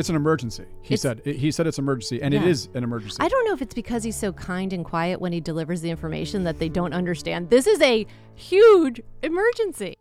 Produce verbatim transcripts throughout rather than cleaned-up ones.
It's an emergency, he it's, said. He said it's an emergency, and yeah. it is an emergency. I don't know if it's because he's so kind and quiet when he delivers the information that they don't understand. This is a huge emergency.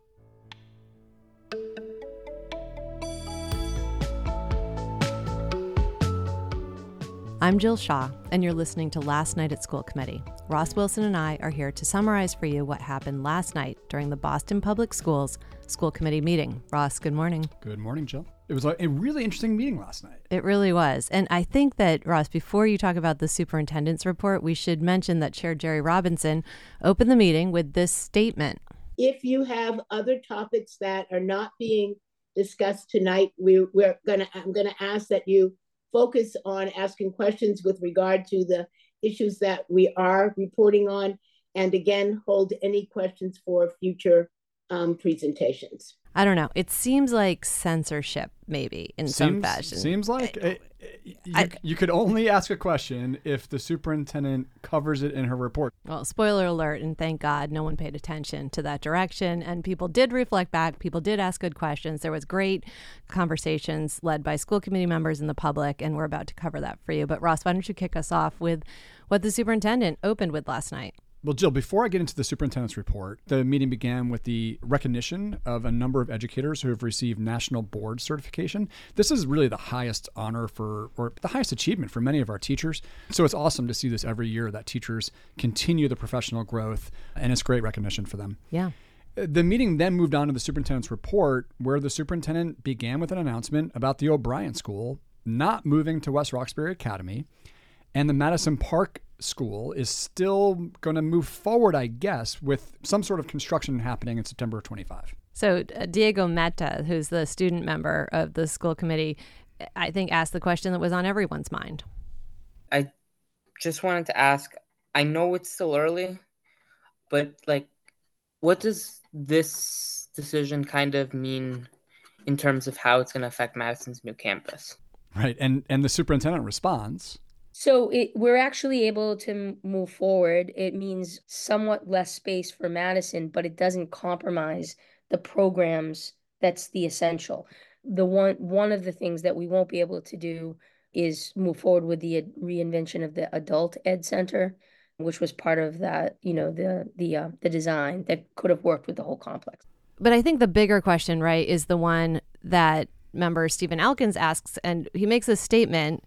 I'm Jill Shaw, and you're listening to Last Night at School Committee. Ross Wilson and I are here to summarize for you what happened last night during the Boston Public Schools School Committee meeting. Ross, good morning. Good morning, Jill. It was a really interesting meeting last night. It really was. And I think that, Ross, before you talk about the superintendent's report, we should mention that Chair Jerry Robinson opened the meeting with this statement. If you have other topics that are not being discussed tonight, we, we're gonna, I'm going to ask that you focus on asking questions with regard to the issues that we are reporting on. And again, hold any questions for future um, presentations. I don't know. It seems like censorship, maybe, in seems, some fashion. Seems like I, I, I, you, you could only ask a question if the superintendent covers it in her report. Well, spoiler alert, and thank God no one paid attention to that direction. And people did reflect back. People did ask good questions. There was great conversations led by school committee members and the public, and we're about to cover that for you. But Ross, why don't you kick us off with what the superintendent opened with last night? Well, Jill, before I get into the superintendent's report, the meeting began with the recognition of a number of educators who have received national board certification. This is really the highest honor for, or the highest achievement for many of our teachers. So it's awesome to see this every year, that teachers continue the professional growth, and it's great recognition for them. Yeah. The meeting then moved on to the superintendent's report, where the superintendent began with an announcement about the O'Bryant School not moving to West Roxbury Academy, and the Madison Park School is still going to move forward, I guess, with some sort of construction happening in September of twenty-five. So uh, Diego Mata, who's the student member of the school committee, I think asked the question that was on everyone's mind. I just wanted to ask, I know it's still early, but like, what does this decision kind of mean in terms of how it's going to affect Madison's new campus? Right. And, and the superintendent responds. So it, we're actually able to move forward. It means somewhat less space for Madison, but it doesn't compromise the programs. That's the essential. The one one of the things that we won't be able to do is move forward with the reinvention of the Adult Ed Center, which was part of that, you know, the the uh, the design that could have worked with the whole complex. But I think the bigger question, right, is the one that member Stephen Alkins asks, and he makes a statement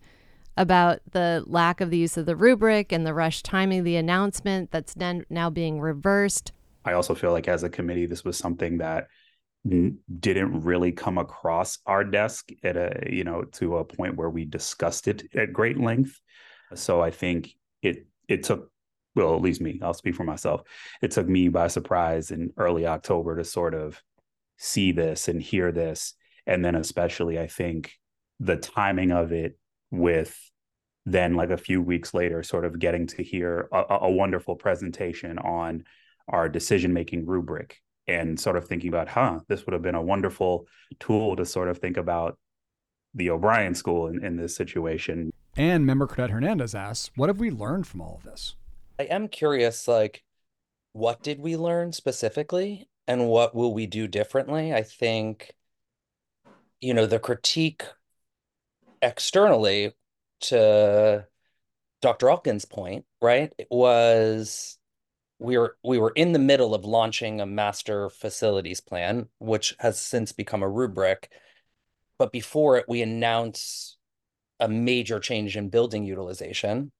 about the lack of the use of the rubric and the rush timing of the announcement that's then now being reversed. I also feel like as a committee, this was something that n- didn't really come across our desk at a, you know, to a point where we discussed it at great length. So I think it it took, well, at least me, I'll speak for myself. It took me by surprise in early October to sort of see this and hear this. And then especially, I think the timing of it with then like a few weeks later sort of getting to hear a, a wonderful presentation on our decision-making rubric and sort of thinking about, huh, this would have been a wonderful tool to sort of think about the O'Bryant School in, in this situation. And member Cardet-Hernandez asks, what have we learned from all of this? I am curious, like, what did we learn specifically and what will we do differently? I think, you know, the critique externally, to Doctor Alkins' point, right, it was we were we were in the middle of launching a master facilities plan, which has since become a rubric. But before it, we announced a major change in building utilization,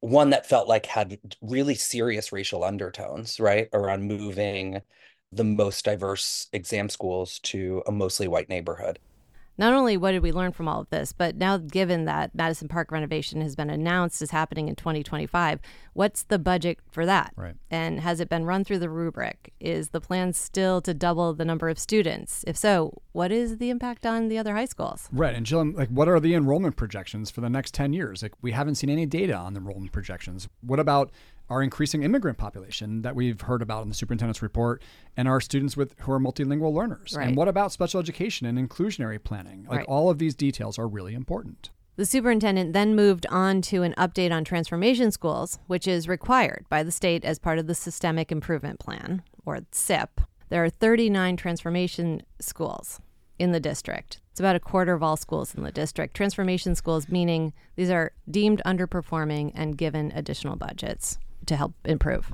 one that felt like had really serious racial undertones, right, around moving the most diverse exam schools to a mostly white neighborhood. Not only what did we learn from all of this, but now given that Madison Park renovation has been announced as happening in twenty twenty-five, what's the budget for that? Right. And has it been run through the rubric? Is the plan still to double the number of students? If so, what is the impact on the other high schools? Right. And Jill, like, what are the enrollment projections for the next ten years? Like, we haven't seen any data on the enrollment projections. What about our increasing immigrant population that we've heard about in the superintendent's report, and our students with who are multilingual learners? Right. And what about special education and inclusionary planning? Like, right. All of these details are really important. The superintendent then moved on to an update on transformation schools, which is required by the state as part of the Systemic Improvement Plan, or S I P. There are thirty-nine transformation schools. in the district. It's about a quarter of all schools in the district. Transformation schools, meaning these are deemed underperforming and given additional budgets to help improve.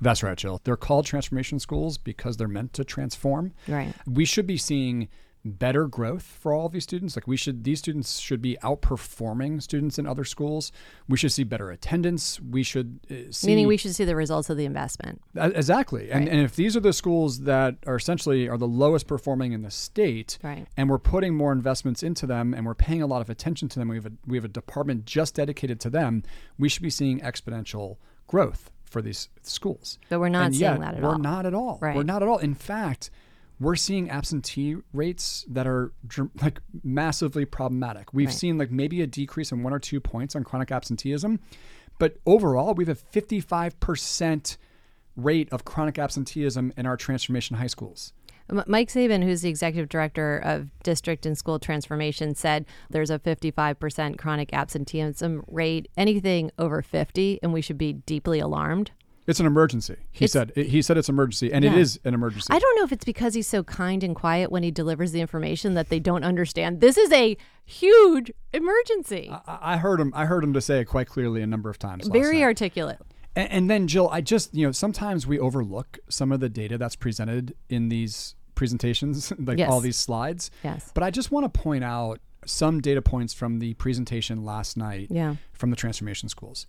That's right, Jill. They're called transformation schools because they're meant to transform. Right. We should be seeing better growth for all of these students. Like we should, these students should be outperforming students in other schools. We should see better attendance. We should uh, see... Meaning we should see the results of the investment. Uh, exactly. Right. And and if these are the schools that are essentially are the lowest performing in the state, right, and we're putting more investments into them and we're paying a lot of attention to them, we have a, we have a department just dedicated to them, we should be seeing exponential growth for these schools. But we're not and seeing yet, that at we're all. We're not at all. Right. We're not at all. In fact, we're seeing absentee rates that are like massively problematic. We've right. seen like maybe a decrease in one or two points on chronic absenteeism, but overall we have a fifty-five percent rate of chronic absenteeism in our transformation high schools. Mike Sabin, who's the executive director of district and school transformation, said there's a fifty-five percent chronic absenteeism rate, anything over fifty, and we should be deeply alarmed. It's an emergency, he it's, said. He said it's emergency, and yeah. it is an emergency. I don't know if it's because he's so kind and quiet when he delivers the information that they don't understand. This is a huge emergency. I, I heard him. I heard him to say it quite clearly a number of times. Very articulate. And, and then, Jill, I just you know sometimes we overlook some of the data that's presented in these presentations, like yes. all these slides. Yes. But I just want to point out some data points from the presentation last night. Yeah. From the transformation schools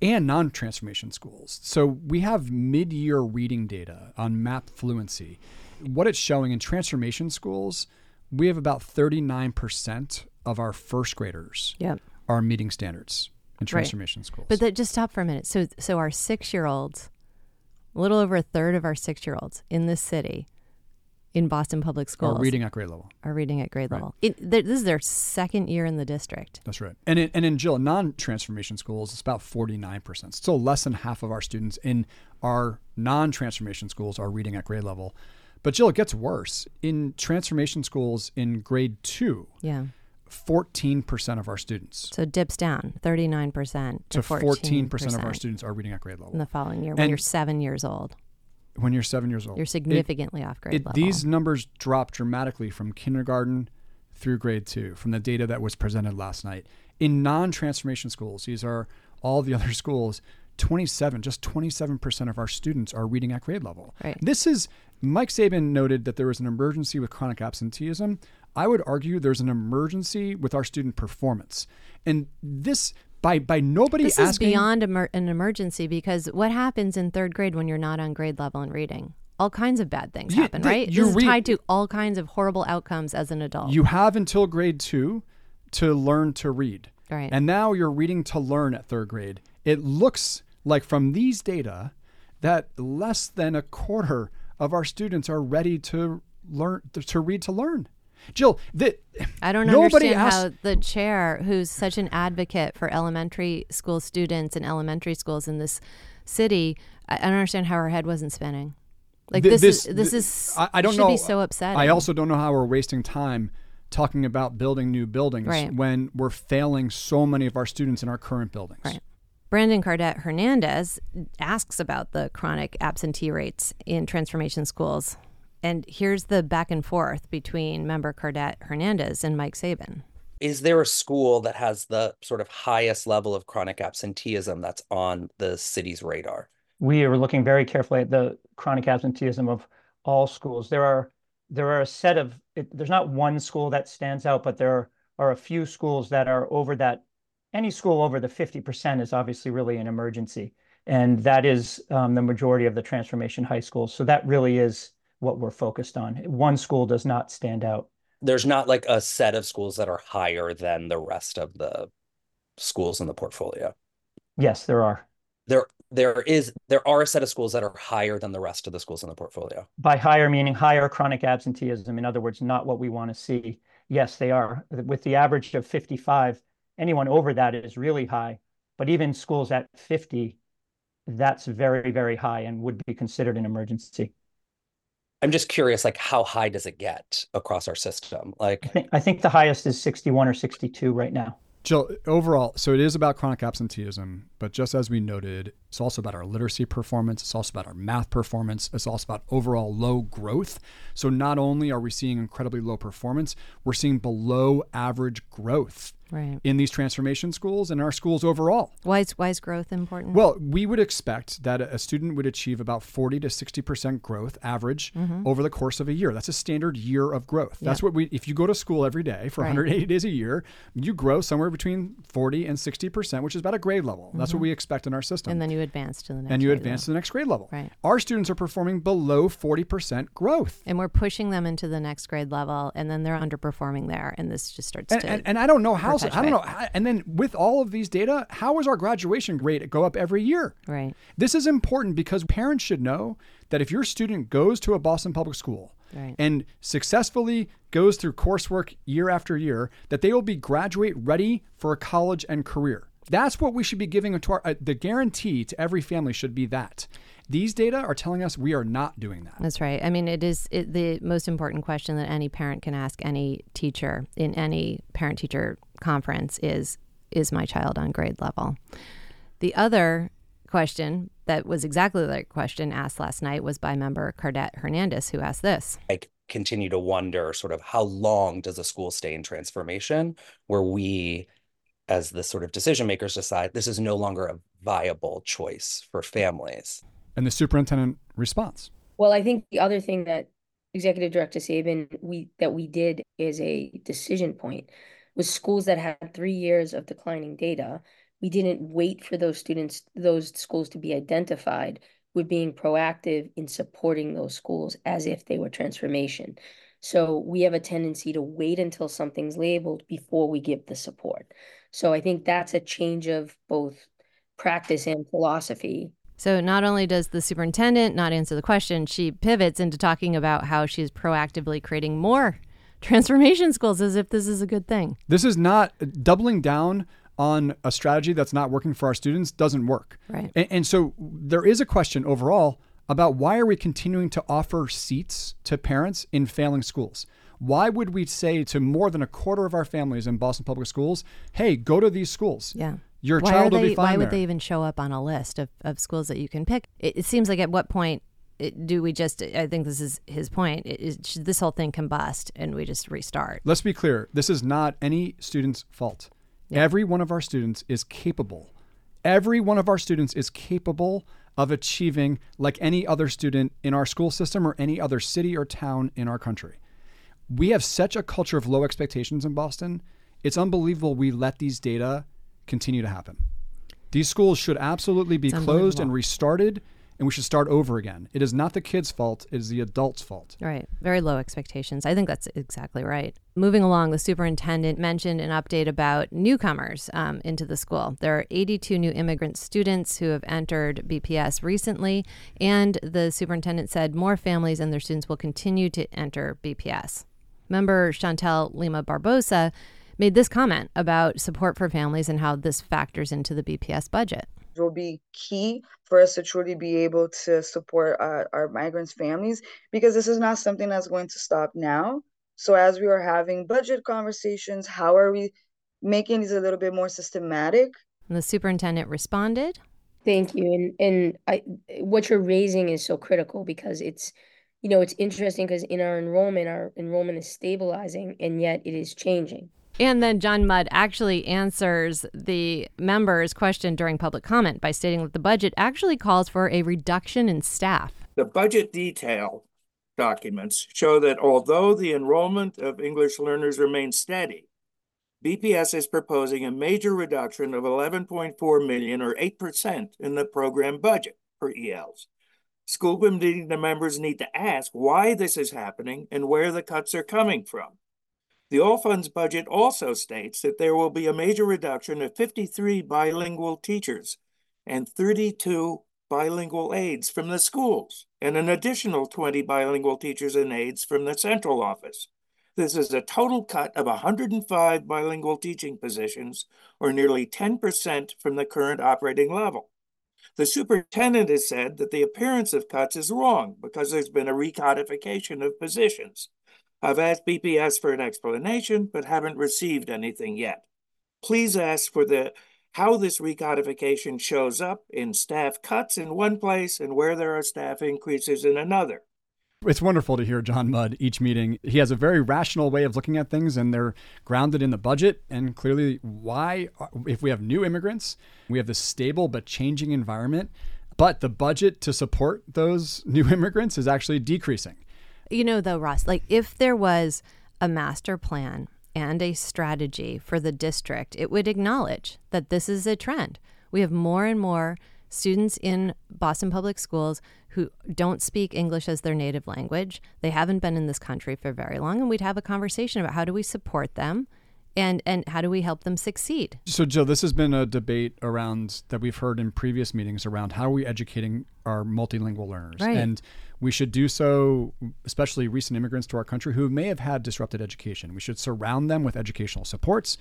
and non-transformation schools. So we have mid-year reading data on MAP fluency. What it's showing in transformation schools, we have about thirty-nine percent of our first graders yep. are meeting standards in transformation right. schools. But that, just stop for a minute. So so our six-year-olds, a little over a third of our six-year-olds in this city, in Boston Public Schools, are reading at grade level. Are reading at grade right. level. It, th- this is their second year in the district. That's right. And in, and in Jill, non-transformation schools, it's about forty-nine percent. Still less than half of our students in our non-transformation schools are reading at grade level. But Jill, it gets worse. In transformation schools in grade two, yeah, fourteen percent of our students. So it dips down thirty-nine percent to fourteen percent. fourteen percent of our students are reading at grade level. In the following year when and, you're seven years old. When you're seven years old. You're significantly it, off grade it, level. These numbers drop dramatically from kindergarten through grade two, from the data that was presented last night. In non-transformation schools, these are all the other schools, twenty-seven, just twenty-seven percent of our students are reading at grade level. Right. This is, Mike Sabin noted that there was an emergency with chronic absenteeism. I would argue there's an emergency with our student performance. And this... By by nobody asking. This is beyond emer- an emergency, because what happens in third grade when you're not on grade level and reading? All kinds of bad things yeah, happen, th- right? This re- is tied to all kinds of horrible outcomes as an adult. You have until grade two to learn to read. Right. And now you're reading to learn at third grade. It looks like from these data that less than a quarter of our students are ready to learn to read to learn. Jill, the, I don't understand asked, how the chair, who's such an advocate for elementary school students and elementary schools in this city, I, I don't understand how her head wasn't spinning. Like th- this, this, is, this th- is, I, I don't should know. Be so upsetting. I also don't know how we're wasting time talking about building new buildings right. when we're failing so many of our students in our current buildings. Right. Brandon Cardet-Hernandez asks about the chronic absentee rates in transformation schools. And here's the back and forth between member Cardet-Hernandez and Mike Sabin. Is there a school that has the sort of highest level of chronic absenteeism that's on the city's radar? We are looking very carefully at the chronic absenteeism of all schools. There are there are a set of, it, there's not one school that stands out, but there are, are a few schools that are over that. Any school over the fifty percent is obviously really an emergency. And that is um, the majority of the transformation high schools. So that really is what we're focused on. One school does not stand out. There's not like a set of schools that are higher than the rest of the schools in the portfolio. Yes, there are. There, there is, there are a set of schools that are higher than the rest of the schools in the portfolio. By higher, meaning higher chronic absenteeism. In other words, not what we want to see. Yes, they are. With the average of fifty-five, anyone over that is really high. But even schools at fifty, that's very, very high and would be considered an emergency. I'm just curious, like, how high does it get across our system? Like, I think, I think the highest is sixty-one or sixty-two right now. Jill, overall, so it is about chronic absenteeism, but just as we noted, it's also about our literacy performance. It's also about our math performance. It's also about overall low growth. So not only are we seeing incredibly low performance, we're seeing below average growth right. in these transformation schools and our schools overall. Why is, why is growth important? Well, we would expect that a student would achieve about forty to sixty percent growth average mm-hmm. over the course of a year. That's a standard year of growth. That's yeah. what we, if you go to school every day for right. one hundred eighty days a year, you grow somewhere between forty and sixty percent, which is about a grade level. That's mm-hmm. what we expect in our system. And then you advance to the next and you advance level. to the next grade level. Right. Our students are performing below forty percent growth. And we're pushing them into the next grade level, and then they're underperforming there, and this just starts and, to and, and I don't know how so, I don't know. And then with all of these data, how is our graduation rate go up every year? Right. This is important because parents should know that if your student goes to a Boston public school right. and successfully goes through coursework year after year, that they will be graduate ready for a college and career. That's what we should be giving to our, uh, the guarantee to every family should be that. These data are telling us we are not doing that. That's right. I mean, it is it, the most important question that any parent can ask any teacher in any parent-teacher conference is, is my child on grade level? The other question that was exactly the question asked last night was by member Cardet-Hernandez, who asked this. I continue to wonder sort of how long does a school stay in transformation where we as the sort of decision makers decide this is no longer a viable choice for families. And the superintendent response. Well, I think the other thing that Executive Director Sabin, we that we did is a decision point was schools that had three years of declining data. We didn't wait for those students, those schools to be identified. We're being proactive in supporting those schools as if they were transformation. So we have a tendency to wait until something's labeled before we give the support. So I think that's a change of both practice and philosophy. So not only does the superintendent not answer the question, she pivots into talking about how she's proactively creating more transformation schools as if this is a good thing. This is not doubling down on a strategy that's not working for our students doesn't work. Right. And, and so there is a question overall about why are we continuing to offer seats to parents in failing schools? Why would we say to more than a quarter of our families in Boston Public Schools, hey, go to these schools? Yeah. Your why child they, will be fine Why there. Would they even show up on a list of, of schools that you can pick? It, it seems like at what point it, do we just, I think this is his point, it, it, should this whole thing combust and we just restart? Let's be clear. This is not any student's fault. Yeah. Every one of our students is capable. Every one of our students is capable of achieving like any other student in our school system or any other city or town in our country. We have such a culture of low expectations in Boston. It's unbelievable we let these data continue to happen. These schools should absolutely be closed and restarted, and we should start over again. It is not the kids' fault, it is the adults' fault. Right, very low expectations. I think that's exactly right. Moving along, the superintendent mentioned an update about newcomers um, into the school. There are eighty-two new immigrant students who have entered B P S recently, and the superintendent said more families and their students will continue to enter B P S. Member Chantel Lima Barbosa made this comment about support for families and how this factors into the B P S budget. It will be key for us to truly be able to support our, our migrants' families, because this is not something that's going to stop now. So as we are having budget conversations, how are we making these a little bit more systematic? And the superintendent responded. Thank you. And and I, what you're raising is so critical, because it's, you know, it's interesting because in our enrollment, our enrollment is stabilizing and yet it is changing. And then John Mudd actually answers the member's question during public comment by stating that the budget actually calls for a reduction in staff. The budget detail documents show that although the enrollment of English learners remains steady, B P S is proposing a major reduction of eleven point four million dollars or eight percent in the program budget for E Ls. School committee members need to ask why this is happening and where the cuts are coming from. The All Funds budget also states that there will be a major reduction of fifty-three bilingual teachers and thirty-two bilingual aides from the schools, and an additional twenty bilingual teachers and aides from the central office. This is a total cut of one hundred five bilingual teaching positions, or nearly ten percent from the current operating level. The superintendent has said that the appearance of cuts is wrong because there's been a recodification of positions. I've asked B P S for an explanation, but haven't received anything yet. Please ask for the how this recodification shows up in staff cuts in one place and where there are staff increases in another. It's wonderful to hear John Mudd each meeting. He has a very rational way of looking at things, and they're grounded in the budget. And clearly, why, if we have new immigrants, we have this stable but changing environment, but the budget to support those new immigrants is actually decreasing. You know, though, Ross, like if there was a master plan and a strategy for the district, it would acknowledge that this is a trend. We have more and more students in Boston Public Schools who don't speak English as their native language. They haven't been in this country for very long, and we'd have a conversation about how do we support them and, and how do we help them succeed. So, Jill, this has been a debate around that we've heard in previous meetings around how are we educating our multilingual learners? Right. And we should do so, especially recent immigrants to our country who may have had disrupted education. We should surround them with educational supports.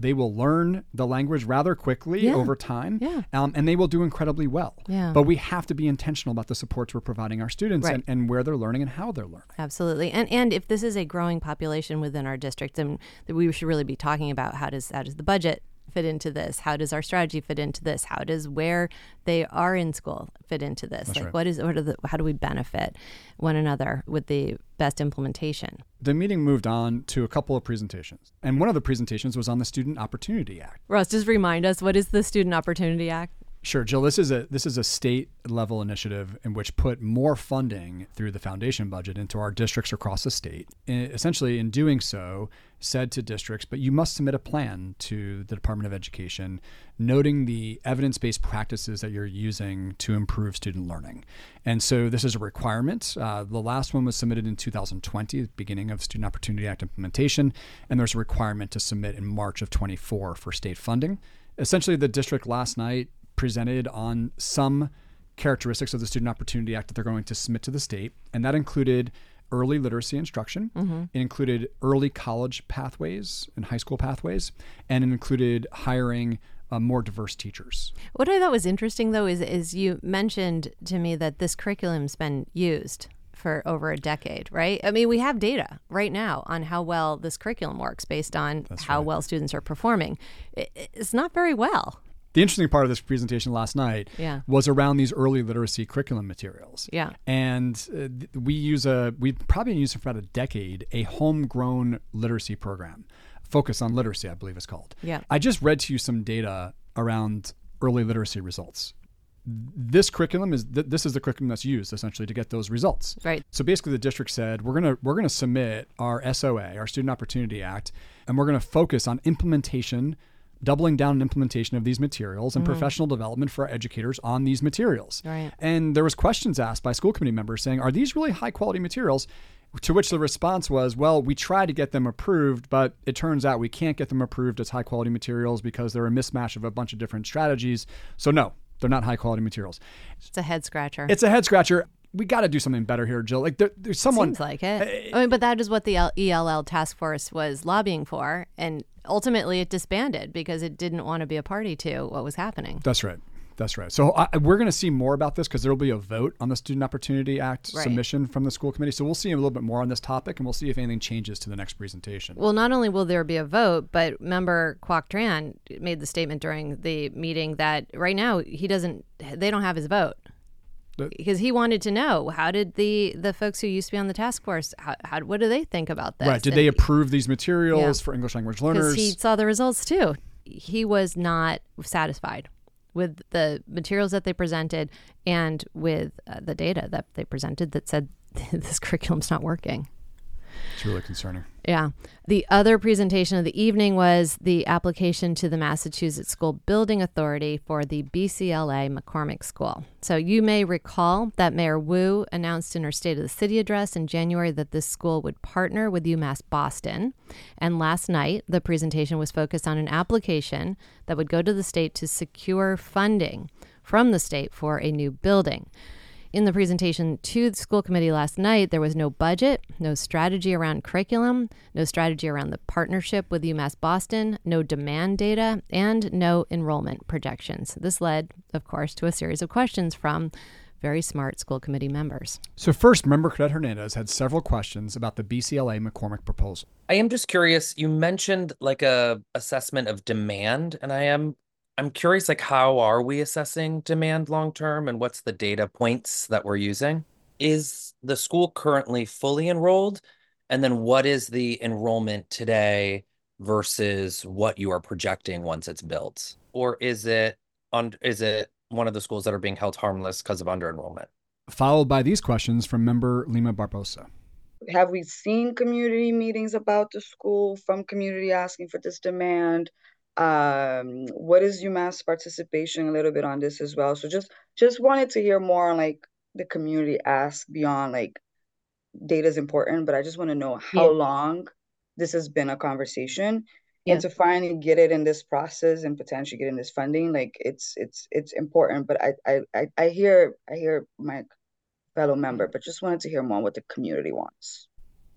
They will learn the language rather quickly yeah. over time, yeah. um, and they will do incredibly well. Yeah. But we have to be intentional about the supports we're providing our students right. and, and where they're learning and how they're learning. Absolutely. And and if this is a growing population within our district, then we should really be talking about how does how does the budget fit into this? How does our strategy fit into this? How does where they are in school fit into this? That's like right. what is what are the, how do we benefit one another with the best implementation? The meeting moved on to a couple of presentations, and one of the presentations was on the Student Opportunity Act. Ross, just remind us, what is the Student Opportunity Act? Sure, Jill, this is a this is a state level initiative in which put more funding through the foundation budget into our districts across the state. And essentially, in doing so, said to districts, but you must submit a plan to the Department of Education, noting the evidence-based practices that you're using to improve student learning. And so this is a requirement. Uh, the last one was submitted in two thousand twenty, the beginning of Student Opportunity Act implementation, and there's a requirement to submit in March of twenty-four for state funding. Essentially, the district last night presented on some characteristics of the Student Opportunity Act that they're going to submit to the state. And that included early literacy instruction. Mm-hmm. It included early college pathways and high school pathways, and it included hiring uh, more diverse teachers. What I thought was interesting, though, is, is you mentioned to me that this curriculum's been used for over a decade, right? I mean, we have data right now on how well this curriculum works based on That's how right. well students are performing. It, it's not very well. The interesting part of this presentation last night yeah. was around these early literacy curriculum materials. Yeah. And uh, th- we use a, we've probably used for about a decade, a homegrown literacy program, Focus on Literacy, I believe it's called. Yeah. I just read to you some data around early literacy results. This curriculum is, th- this is the curriculum that's used essentially to get those results. Right. So basically the district said, we're going to, we're going to submit our S O A, our Student Opportunity Act, and we're going to focus on implementation, doubling down on implementation of these materials and mm-hmm. professional development for our educators on these materials. Right. And there was questions asked by school committee members saying, are these really high quality materials? To which the response was, well, we try to get them approved, but it turns out we can't get them approved as high quality materials because they're a mismatch of a bunch of different strategies. So no, they're not high quality materials. It's a head scratcher. It's a head scratcher. We got to do something better here, Jill. Like there, there's someone. Seems like it. I mean, but that is what the E L L task force was lobbying for, and ultimately it disbanded because it didn't want to be a party to what was happening. That's right. That's right. So I, we're going to see more about this because there will be a vote on the Student Opportunity Act right. submission from the school committee. So we'll see a little bit more on this topic, and we'll see if anything changes to the next presentation. Well, not only will there be a vote, but member Kwok Tran made the statement during the meeting that right now he doesn't, they don't have his vote. Because he wanted to know, how did the, the folks who used to be on the task force, how, how what do they think about this? Right. Did and, they approve these materials yeah. for English language learners? Because he saw the results, too. He was not satisfied with the materials that they presented and with uh, the data that they presented that said this curriculum's not working. It's really concerning. Yeah. The other presentation of the evening was the application to the Massachusetts School Building Authority for the B C L A/McCormack School. So you may recall that Mayor Wu announced in her State of the City address in January that this school would partner with UMass Boston. And last night, the presentation was focused on an application that would go to the state to secure funding from the state for a new building. In the presentation to the school committee last night, there was no budget, no strategy around curriculum, no strategy around the partnership with UMass Boston, no demand data, and no enrollment projections. This led, of course, to a series of questions from very smart school committee members. So first, member Cardet-Hernandez had several questions about the B C L A/McCormack proposal. I am just curious, you mentioned like a assessment of demand, and I am I'm curious, like, how are we assessing demand long term, and what's the data points that we're using? Is the school currently fully enrolled? And then what is the enrollment today versus what you are projecting once it's built? Or is it on, is it one of the schools that are being held harmless because of under enrollment? Followed by these questions from member Lima Barbosa. Have we seen community meetings about the school from community asking for this demand? Um, what is UMass participation a little bit on this as well? So just just wanted to hear more on like the community ask beyond like data is important, but I just want to know how yeah. long this has been a conversation yeah. and to finally get it in this process and potentially get in this funding. Like it's it's it's important, but I I I, I hear I hear my fellow member, but just wanted to hear more on what the community wants.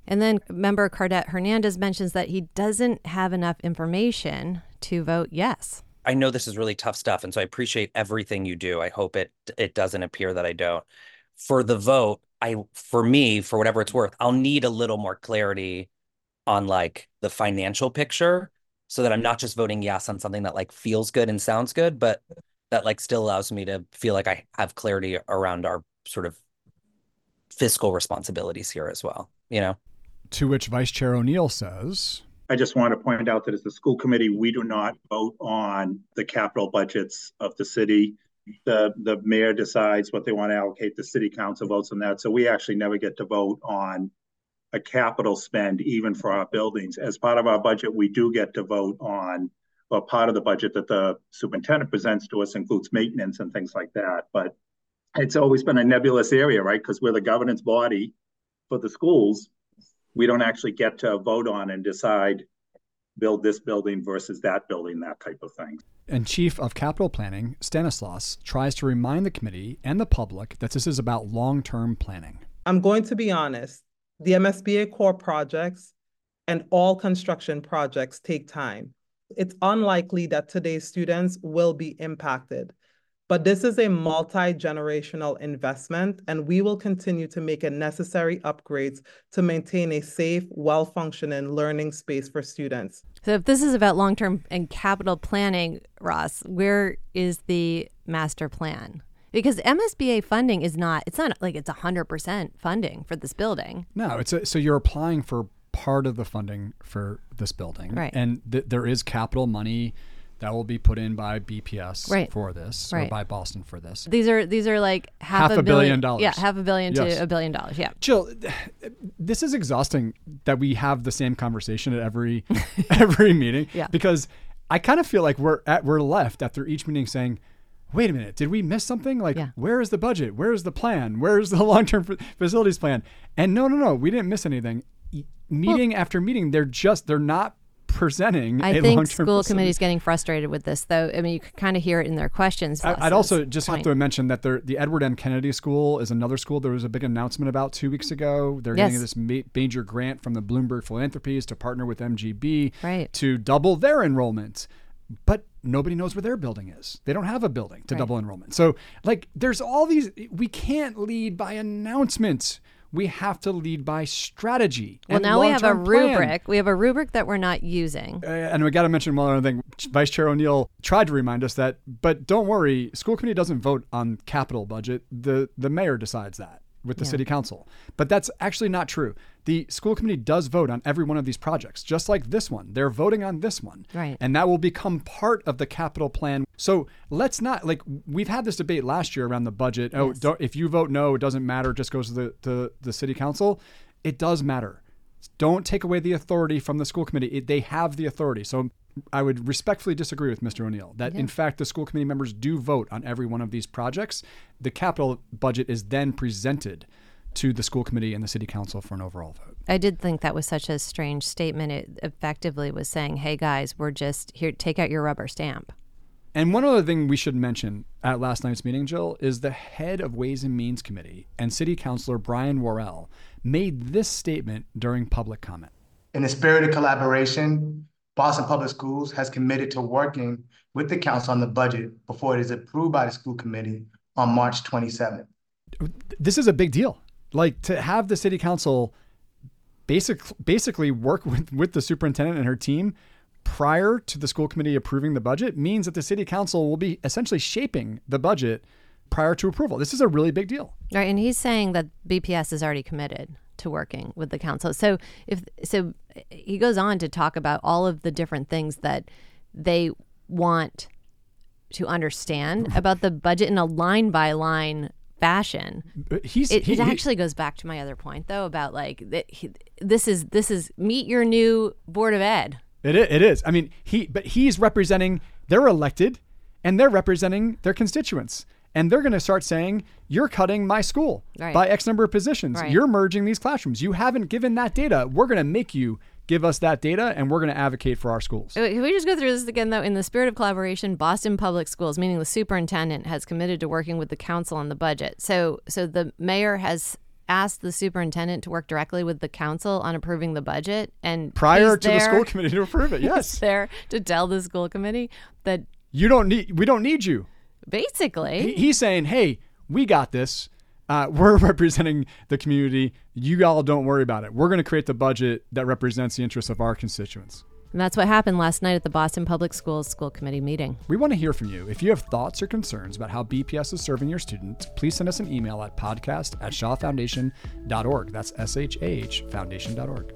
And then member Cardet-Hernandez mentions that he doesn't have enough information to vote yes. I know this is really tough stuff, and so I appreciate everything you do. I hope it it doesn't appear that I don't. For the vote, I for me, for whatever it's worth, I'll need a little more clarity on like the financial picture so that I'm not just voting yes on something that like feels good and sounds good, but that like still allows me to feel like I have clarity around our sort of fiscal responsibilities here as well, you know? To which Vice Chair O'Neill says, I just want to point out that as the school committee, we do not vote on the capital budgets of the city. The the mayor decides what they want to allocate. The city council votes on that. So we actually never get to vote on a capital spend, even for our buildings. As part of our budget, we do get to vote on, well, part of the budget that the superintendent presents to us includes maintenance and things like that. But it's always been a nebulous area, right? Because we're the governance body for the schools. We don't actually get to vote on and decide build this building versus that building, that type of thing. And Chief of Capital Planning, Stanislaus, tries to remind the committee and the public that this is about long-term planning. I'm going to be honest. The M S B A core projects and all construction projects take time. It's unlikely that today's students will be impacted. But this is a multi-generational investment, and we will continue to make necessary upgrades to maintain a safe, well-functioning learning space for students. So if this is about long-term and capital planning, Ross, where is the master plan? Because M S B A funding is not, it's not like it's one hundred percent funding for this building. No, it's a, so you're applying for part of the funding for this building. Right. And th- there is capital money that will be put in by B P S right. for this, right. or by Boston for this. These are these are like half, half a billion, billion dollars. Yeah, half a billion yes. to a billion dollars, yeah. Jill, this is exhausting that we have the same conversation at every every meeting, yeah. because I kind of feel like we're at, we're left after each meeting saying, wait a minute, did we miss something? Like, yeah. where is the budget? Where is the plan? Where is the long-term facilities plan? And no, no, no, we didn't miss anything. Meeting well, after meeting, they're just, they're not presenting. I think school committee's getting frustrated with this, though. I mean, you can kind of hear it in their questions. I, I'd also just point. have to mention that there, the Edward M. Kennedy School is another school there was a big announcement about two weeks ago. They're yes. getting this ma- major grant from the Bloomberg Philanthropies to partner with M G B right. to double their enrollment. But nobody knows where their building is. They don't have a building to right. double enrollment. So, like, there's all these, we can't lead by announcements. We have to lead by strategy. Well, now we have a rubric. Plan. We have a rubric that we're not using. Uh, and we got to mention one other thing. Vice Chair O'Neill tried to remind us that, but don't worry, school committee doesn't vote on capital budget. The the mayor decides that with the yeah. city council. But that's actually not true. The school committee does vote on every one of these projects, just like this one. They're voting on this one. Right. And that will become part of the capital plan. So let's not, like, we've had this debate last year around the budget. Oh, yes. don't, if you vote no, it doesn't matter. It just goes to the, to the city council. It does matter. Don't take away the authority from the school committee. It, they have the authority. So I would respectfully disagree with Mister O'Neill that, yeah. in fact, the school committee members do vote on every one of these projects. The capital budget is then presented to the school committee and the city council for an overall vote. I did think that was such a strange statement. It effectively was saying, hey, guys, we're just here, take out your rubber stamp. And one other thing we should mention at last night's meeting, Jill, is the head of Ways and Means Committee and city councilor Brian Worrell made this statement during public comment. In the spirit of collaboration, Boston Public Schools has committed to working with the council on the budget before it is approved by the school committee on March twenty-seventh. this is a big deal. Like, to have the city council basic, basically work with, with the superintendent and her team prior to the school committee approving the budget means that the city council will be essentially shaping the budget prior to approval. This is a really big deal. Right. And he's saying that B P S is already committed to working with the council. So if so, he goes on to talk about all of the different things that they want to understand about the budget in a line by line fashion. He's, it, he, it actually he, goes back to my other point, though, about like that he, this is this is meet your new board of ed. It is, it is. I mean, he but he's representing, they're elected and they're representing their constituents. And they're going to start saying, you're cutting my school right. by X number of positions. Right. You're merging these classrooms. You haven't given that data. We're going to make you give us that data, and we're going to advocate for our schools. Can we just go through this again, though? In the spirit of collaboration, Boston Public Schools, meaning the superintendent, has committed to working with the council on the budget. So, so the mayor has asked the superintendent to work directly with the council on approving the budget. And prior to there, the school committee to approve it, yes. there to tell the school committee that... You don't need... We don't need you. Basically. He, he's saying, hey, we got this. Uh, we're representing the community. You all don't worry about it. We're going to create the budget that represents the interests of our constituents. And that's what happened last night at the Boston Public Schools School Committee meeting. We want to hear from you. If you have thoughts or concerns about how B P S is serving your students, please send us an email at podcast at shaw foundation dot org. That's S H A H foundation dot org.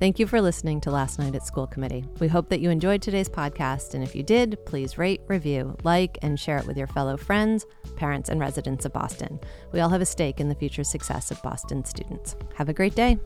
Thank you for listening to Last Night at School Committee. We hope that you enjoyed today's podcast, and if you did, please rate, review, like, and share it with your fellow friends, parents, and residents of Boston. We all have a stake in the future success of Boston students. Have a great day.